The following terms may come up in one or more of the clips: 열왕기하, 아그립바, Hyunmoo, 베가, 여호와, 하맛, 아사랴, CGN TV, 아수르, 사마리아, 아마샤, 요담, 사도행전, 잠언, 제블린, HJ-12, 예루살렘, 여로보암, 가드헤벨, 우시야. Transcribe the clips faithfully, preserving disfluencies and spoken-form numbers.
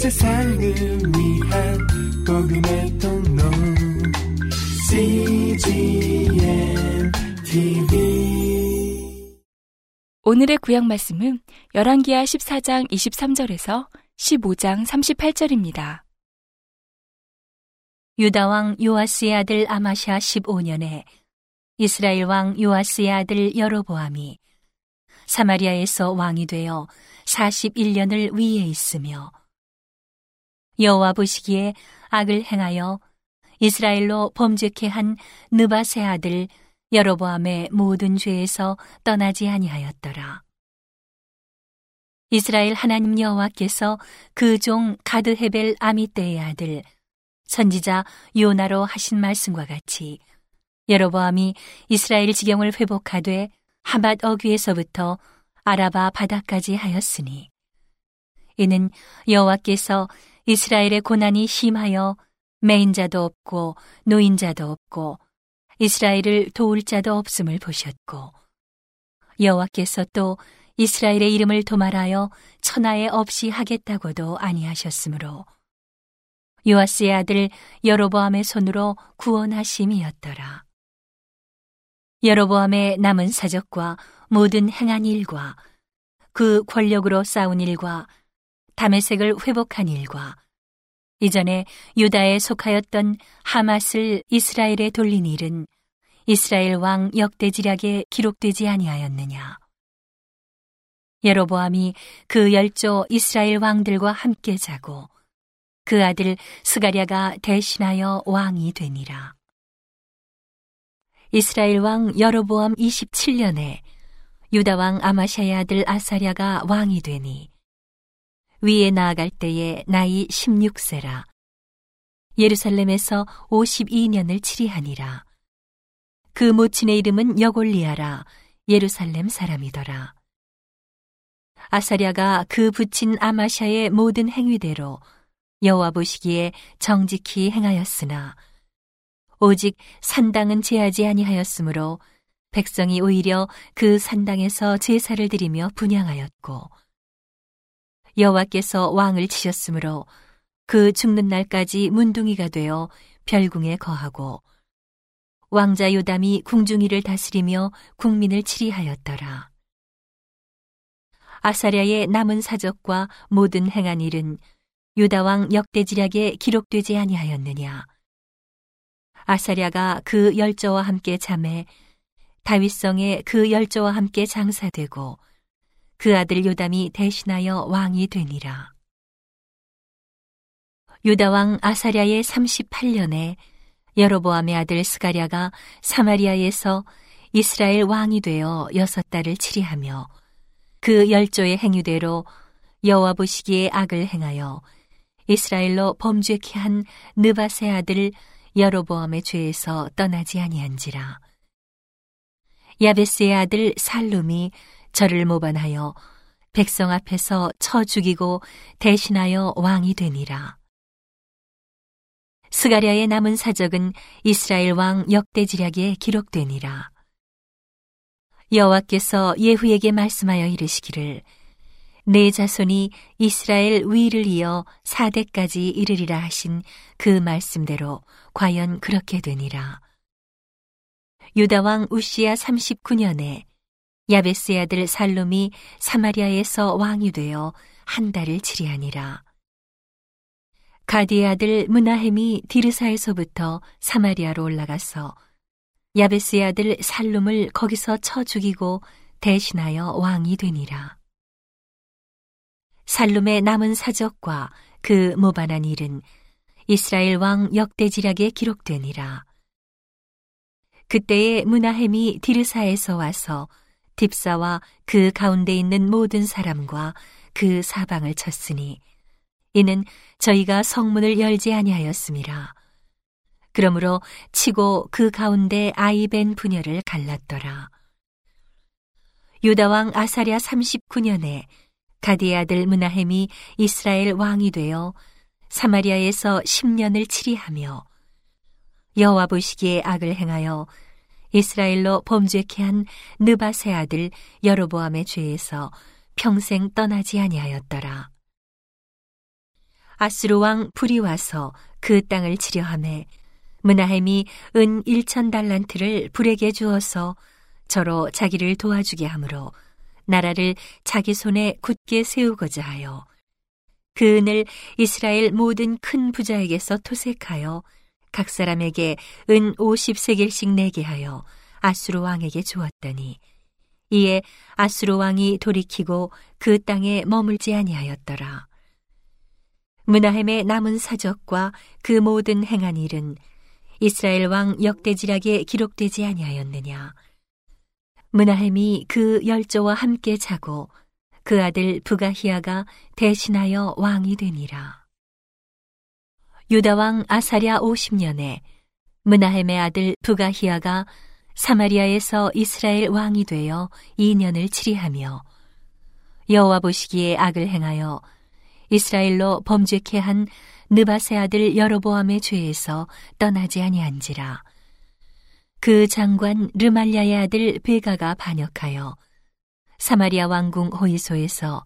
세상을 위한 복음의 통로 씨지엔 티비. 오늘의 구약 말씀은 열왕기하 십사 장 이십삼 절에서 십오 장 삼십팔 절입니다. 유다왕 요아스의 아들 아마샤 십오 년에 이스라엘 왕 요아스의 아들 여로보암이 사마리아에서 왕이 되어 사십일 년을 위에 있으며, 여호와 보시기에 악을 행하여 이스라엘로 범죄케 한 느밧의 아들 여로보암의 모든 죄에서 떠나지 아니하였더라. 이스라엘 하나님 여호와께서 그 종 가드헤벨 아미떼의 아들 선지자 요나로 하신 말씀과 같이 여로보암이 이스라엘 지경을 회복하되 하맛 어귀에서부터 아라바 바다까지 하였으니, 이는 여호와께서 이스라엘의 고난이 심하여 매인자도 없고 노인자도 없고 이스라엘을 도울 자도 없음을 보셨고, 여호와께서 또 이스라엘의 이름을 도말하여 천하에 없이 하겠다고도 아니하셨으므로 요아스의 아들 여로보암의 손으로 구원하심이었더라. 여로보암의 남은 사적과 모든 행한 일과 그 권력으로 싸운 일과 다메섹을 회복한 일과 이전에 유다에 속하였던 하맛을 이스라엘에 돌린 일은 이스라엘 왕 역대지략에 기록되지 아니하였느냐. 여로보암이 그 열조 이스라엘 왕들과 함께 자고 그 아들 스가랴가 대신하여 왕이 되니라. 이스라엘 왕 여로보암 이십칠 년에 유다 왕 아마샤의 아들 아사랴가 왕이 되니, 위에 나아갈 때에 나이 십육 세라 예루살렘에서 오십이 년을 치리하니라. 그 모친의 이름은 여골리아라 예루살렘 사람이더라. 아사랴가 그 부친 아마샤의 모든 행위대로 여호와 보시기에 정직히 행하였으나 오직 산당은 제하지 아니하였으므로 백성이 오히려 그 산당에서 제사를 드리며 분향하였고, 여호와께서 왕을 치셨으므로 그 죽는 날까지 문둥이가 되어 별궁에 거하고 왕자 요담이 궁중이를 다스리며 국민을 치리하였더라. 아사랴의 남은 사적과 모든 행한 일은 유다왕 역대지략에 기록되지 아니하였느냐. 아사랴가 그 열조와 함께 잠에 다윗성에 그 열조와 함께 장사되고 그 아들 요담이 대신하여 왕이 되니라. 유다왕 아사랴의 삼십팔 년에 여로보암의 아들 스가랴가 사마리아에서 이스라엘 왕이 되어 여섯 달을 치리하며 그 열조의 행위대로 여호와 보시기에 악을 행하여 이스라엘로 범죄케 한 느밧의 아들 여로보암의 죄에서 떠나지 아니한지라. 야베스의 아들 살룸이 저를 모반하여 백성 앞에서 쳐 죽이고 대신하여 왕이 되니라. 스가랴의 남은 사적은 이스라엘 왕 역대지략에 기록되니라. 여호와께서 예후에게 말씀하여 이르시기를, 내 자손이 이스라엘 위를 이어 사 대까지 이르리라 하신 그 말씀대로 과연 그렇게 되니라. 유다왕 우시야 삼십구 년에 야베스의 아들 살룸이 사마리아에서 왕이 되어 한 달을 치리하니라. 가디의 아들 므나헴이 디르사에서부터 사마리아로 올라가서 야베스의 아들 살룸을 거기서 쳐 죽이고 대신하여 왕이 되니라. 살룸의 남은 사적과 그 모반한 일은 이스라엘 왕 역대지략에 기록되니라. 그때에 므나헴이 디르사에서 와서 딥사와 그 가운데 있는 모든 사람과 그 사방을 쳤으니, 이는 저희가 성문을 열지 아니하였음이라. 그러므로 치고 그 가운데 아이벤 분열을 갈랐더라. 유다왕 아사랴 삼십구 년에 가디의 아들 므나헴이 이스라엘 왕이 되어 사마리아에서 십 년을 치리하며 여호와 보시기에 악을 행하여 이스라엘로 범죄케 한 느밧의 아들 여로보암의 죄에서 평생 떠나지 아니하였더라. 아수르왕 불이 와서 그 땅을 치려하매 므나헴이 은 일천 달란트를 불에게 주어서 저로 자기를 도와주게 하므로 나라를 자기 손에 굳게 세우고자 하여 그 은을 이스라엘 모든 큰 부자에게서 토색하여 각 사람에게 은 오십 세겔씩 내게 하여 아수르 왕에게 주었더니 이에 아수르 왕이 돌이키고 그 땅에 머물지 아니하였더라. 므나헴의 남은 사적과 그 모든 행한 일은 이스라엘 왕 역대지략에 기록되지 아니하였느냐. 므나헴이 그 열조와 함께 자고 그 아들 부가히야가 대신하여 왕이 되니라. 유다왕 아사랴 오십 년에 므나헴의 아들 부가히야가 사마리아에서 이스라엘 왕이 되어 이 년을 치리하며 여호와 보시기에 악을 행하여 이스라엘로 범죄케 한 느밧의 아들 여로보암의 죄에서 떠나지 아니한지라. 그 장관 르말랴의 아들 베가가 반역하여 사마리아 왕궁 호의소에서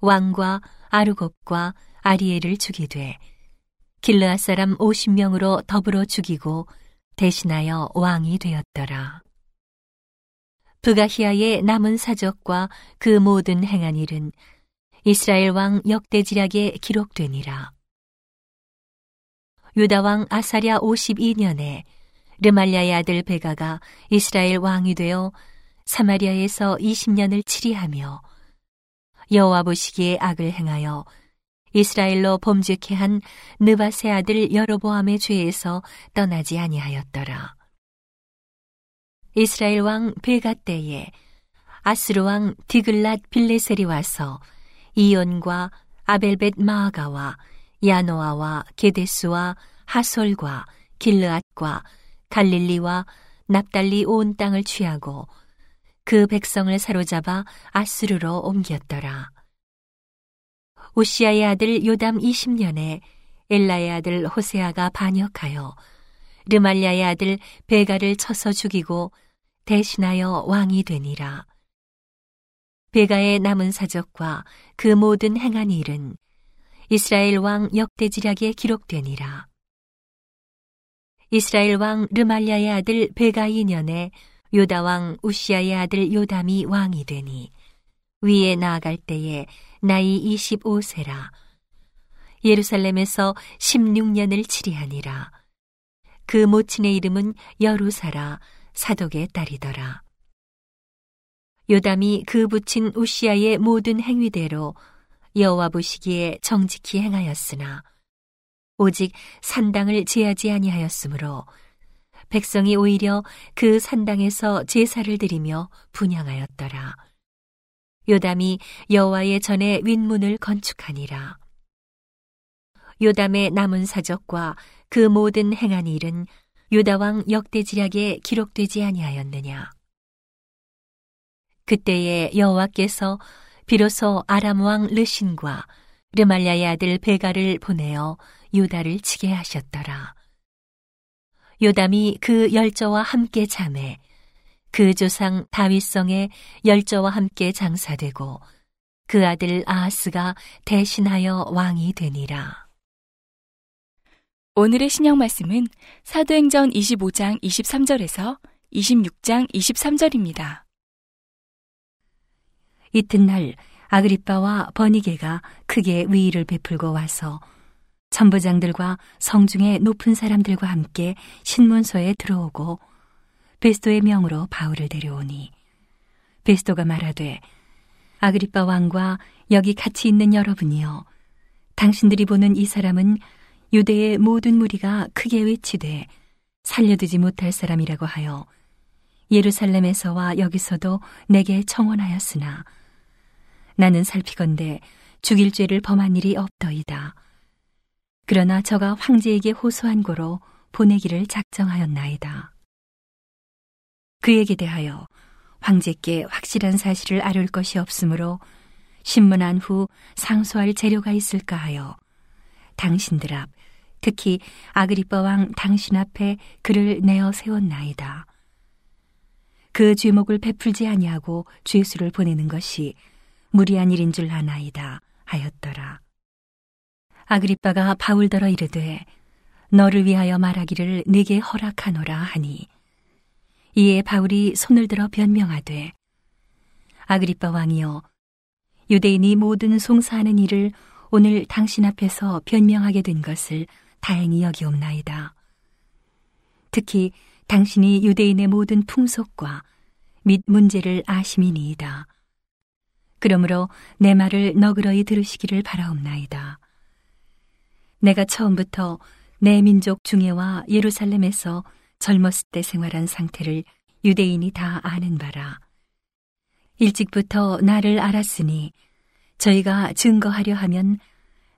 왕과 아루곱과 아리엘을 죽이되 길르앗 사람 오십 명으로 더불어 죽이고 대신하여 왕이 되었더라. 부가히야의 남은 사적과 그 모든 행한 일은 이스라엘 왕 역대지략에 기록되니라. 유다 왕 아사랴 오십이 년에 르말랴의 아들 베가가 이스라엘 왕이 되어 사마리아에서 이십 년을 치리하며 여호와 보시기에 악을 행하여 이스라엘로 범죄케 한 느밧의 아들 여로보암의 죄에서 떠나지 아니하였더라. 이스라엘 왕 베가 때에 아스르 왕 디글랏 빌레셀이 와서 이온과 아벨벳 마아가와 야노아와 게데스와 하솔과 길르앗과 갈릴리와 납달리 온 땅을 취하고 그 백성을 사로잡아 아수르로 옮겼더라. 우시아의 아들 요담 이십 년에 엘라의 아들 호세아가 반역하여 르말랴의 아들 베가를 쳐서 죽이고 대신하여 왕이 되니라. 베가의 남은 사적과 그 모든 행한 일은 이스라엘 왕 역대지략에 기록되니라. 이스라엘 왕 르말랴의 아들 베가 이 년에 유다 왕 우시아의 아들 요담이 왕이 되니 위에 나아갈 때에 나이 이십오 세라. 예루살렘에서 십육 년을 치리하니라. 그 모친의 이름은 여루사라 사독의 딸이더라. 요담이 그 부친 우시아의 모든 행위대로 여호와 보시기에 정직히 행하였으나 오직 산당을 제하지 아니하였으므로 백성이 오히려 그 산당에서 제사를 드리며 분향하였더라. 요담이 여호와의 전에 윗문을 건축하니라. 요담의 남은 사적과 그 모든 행한 일은 유다왕 역대지략에 기록되지 아니하였느냐. 그때에 여호와께서 비로소 아람왕 르신과 르말랴의 아들 베가를 보내어 유다를 치게 하셨더라. 요담이 그 열저와 함께 자매 그 조상 다윗성의 열저와 함께 장사되고 그 아들 아하스가 대신하여 왕이 되니라. 오늘의 신약 말씀은 사도행전 이십오 장 이십삼 절에서 이십육 장 이십삼 절입니다. 이튿날 아그립바와 버니게가 크게 위의를 베풀고 와서 천부장들과 성중의 높은 사람들과 함께 신문소에 들어오고 베스도의 명으로 바울을 데려오니 베스도가 말하되 아그립바 왕과 여기 같이 있는 여러분이여 당신들이 보는 이 사람은 유대의 모든 무리가 크게 외치되 살려두지 못할 사람이라고 하여 예루살렘에서와 여기서도 내게 청원하였으나 나는 살피건대 죽일 죄를 범한 일이 없더이다. 그러나 저가 황제에게 호소한 고로 보내기를 작정하였나이다. 그에게 대하여 황제께 확실한 사실을 아룰 것이 없으므로 신문한 후 상소할 재료가 있을까 하여 당신들 앞, 특히 아그리빠 왕 당신 앞에 그를 내어 세웠나이다. 그 죄목을 베풀지 아니하고 죄수를 보내는 것이 무리한 일인 줄 아나이다 하였더라. 아그립바가 바울더러 이르되 너를 위하여 말하기를 네게 허락하노라 하니, 이에 바울이 손을 들어 변명하되 아그립바 왕이여, 유대인이 모든 송사하는 일을 오늘 당신 앞에서 변명하게 된 것을 다행히 여기옵나이다. 특히 당신이 유대인의 모든 풍속과 및 문제를 아심이니이다. 그러므로 내 말을 너그러이 들으시기를 바라옵나이다. 내가 처음부터 내 민족 중에와 예루살렘에서 젊었을 때 생활한 상태를 유대인이 다 아는 바라. 일찍부터 나를 알았으니 저희가 증거하려 하면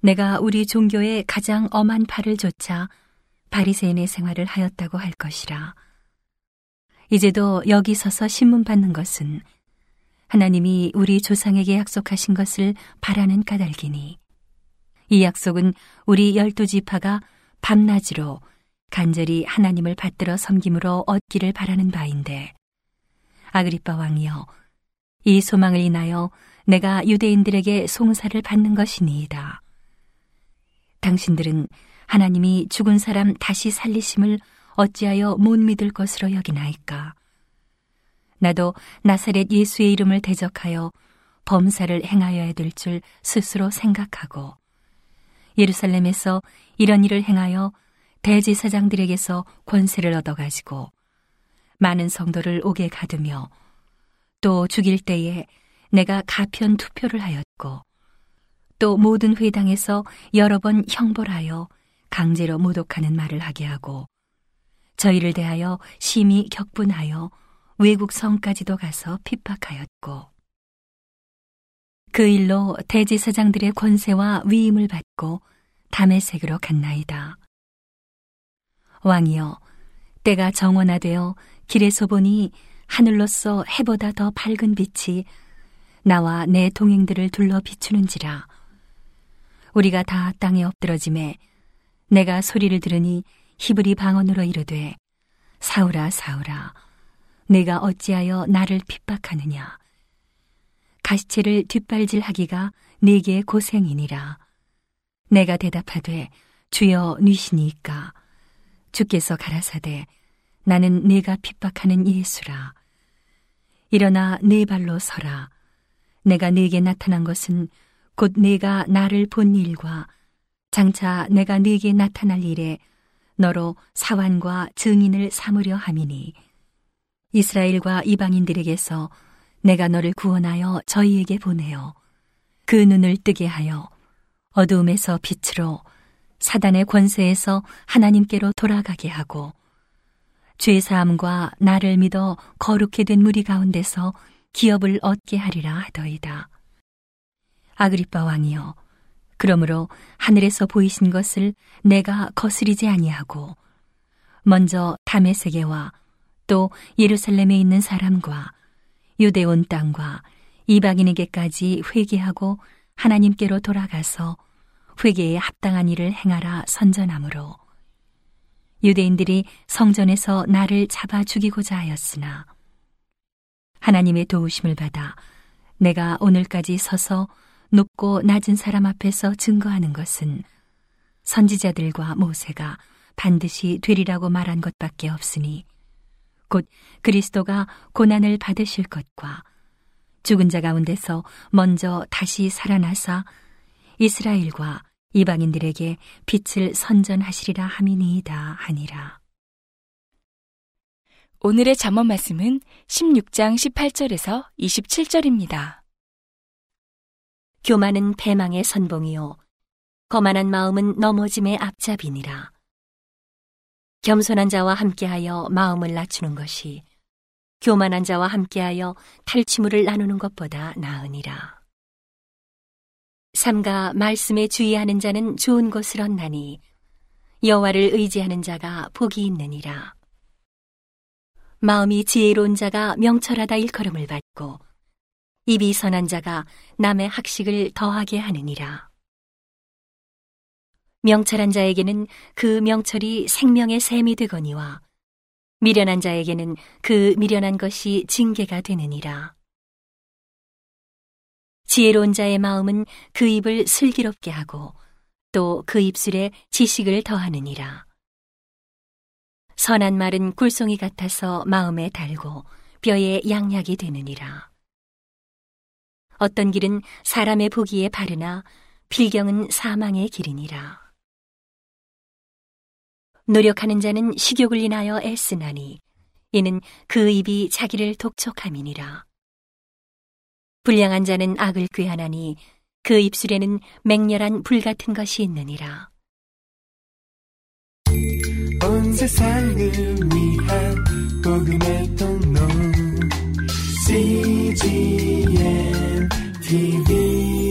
내가 우리 종교의 가장 엄한 팔을 조차 바리새인의 생활을 하였다고 할 것이라. 이제도 여기 서서 신문받는 것은 하나님이 우리 조상에게 약속하신 것을 바라는 까닭이니, 이 약속은 우리 열두 지파가 밤낮으로 간절히 하나님을 받들어 섬김으로 얻기를 바라는 바인데, 아그립바 왕이여, 이 소망을 인하여 내가 유대인들에게 송사를 받는 것이니이다. 당신들은 하나님이 죽은 사람 다시 살리심을 어찌하여 못 믿을 것으로 여기나이까? 나도 나사렛 예수의 이름을 대적하여 범사를 행하여야 될 줄 스스로 생각하고, 예루살렘에서 이런 일을 행하여 대제사장들에게서 권세를 얻어가지고 많은 성도를 옥에 가두며, 또 죽일 때에 내가 가편 투표를 하였고, 또 모든 회당에서 여러 번 형벌하여 강제로 모독하는 말을 하게 하고, 저희를 대하여 심히 격분하여 외국 성까지도 가서 핍박하였고, 그 일로 대제사장들의 권세와 위임을 받고 다메섹으로 갔나이다. 왕이여, 때가 정원화되어 길에서 보니 하늘로서 해보다 더 밝은 빛이 나와 내 동행들을 둘러 비추는지라. 우리가 다 땅에 엎드러지매 내가 소리를 들으니 히브리 방언으로 이르되 사울아 사울아 내가 어찌하여 나를 핍박하느냐. 가시체를 뒷발질하기가 네게 고생이니라. 내가 대답하되 주여 뉘시니이까. 주께서 가라사대 나는 네가 핍박하는 예수라. 일어나 네 발로 서라. 내가 네게 나타난 것은 곧 네가 나를 본 일과 장차 내가 네게 나타날 일에 너로 사환과 증인을 삼으려 함이니, 이스라엘과 이방인들에게서 내가 너를 구원하여 저희에게 보내어 그 눈을 뜨게 하여 어두움에서 빛으로, 사단의 권세에서 하나님께로 돌아가게 하고, 죄사함과 나를 믿어 거룩해 된 무리 가운데서 기업을 얻게 하리라 하더이다. 아그립바 왕이여, 그러므로 하늘에서 보이신 것을 내가 거스리지 아니하고 먼저 다메섹와 또 예루살렘에 있는 사람과 유대 온 땅과 이방인에게까지 회개하고 하나님께로 돌아가서 회개에 합당한 일을 행하라 선전함으로, 유대인들이 성전에서 나를 잡아 죽이고자 하였으나 하나님의 도우심을 받아 내가 오늘까지 서서 높고 낮은 사람 앞에서 증거하는 것은 선지자들과 모세가 반드시 되리라고 말한 것밖에 없으니, 곧 그리스도가 고난을 받으실 것과 죽은 자 가운데서 먼저 다시 살아나사 이스라엘과 이방인들에게 빛을 선전하시리라 함이니이다 하니라. 오늘의 잠언 말씀은 십육 장 십팔 절에서 이십칠 절입니다. 교만은 패망의 선봉이요 거만한 마음은 넘어짐의 앞잡이니라. 겸손한 자와 함께하여 마음을 낮추는 것이 교만한 자와 함께하여 탈취물을 나누는 것보다 나으니라. 삼가 말씀에 주의하는 자는 좋은 것을 얻나니 여호와를 의지하는 자가 복이 있느니라. 마음이 지혜로운 자가 명철하다 일컬음을 받고, 입이 선한 자가 남의 학식을 더하게 하느니라. 명철한 자에게는 그 명철이 생명의 샘이 되거니와, 미련한 자에게는 그 미련한 것이 징계가 되느니라. 지혜로운 자의 마음은 그 입을 슬기롭게 하고, 또 그 입술에 지식을 더하느니라. 선한 말은 꿀송이 같아서 마음에 달고 뼈에 양약이 되느니라. 어떤 길은 사람의 보기에 바르나 필경은 사망의 길이니라. 노력하는 자는 식욕을 인하여 애쓰나니 이는 그 입이 자기를 독촉함이니라. 불량한 자는 악을 꾀하나니 그 입술에는 맹렬한 불 같은 것이 있느니라. 온 세상을 위한 복음의 통로 씨지엔 티비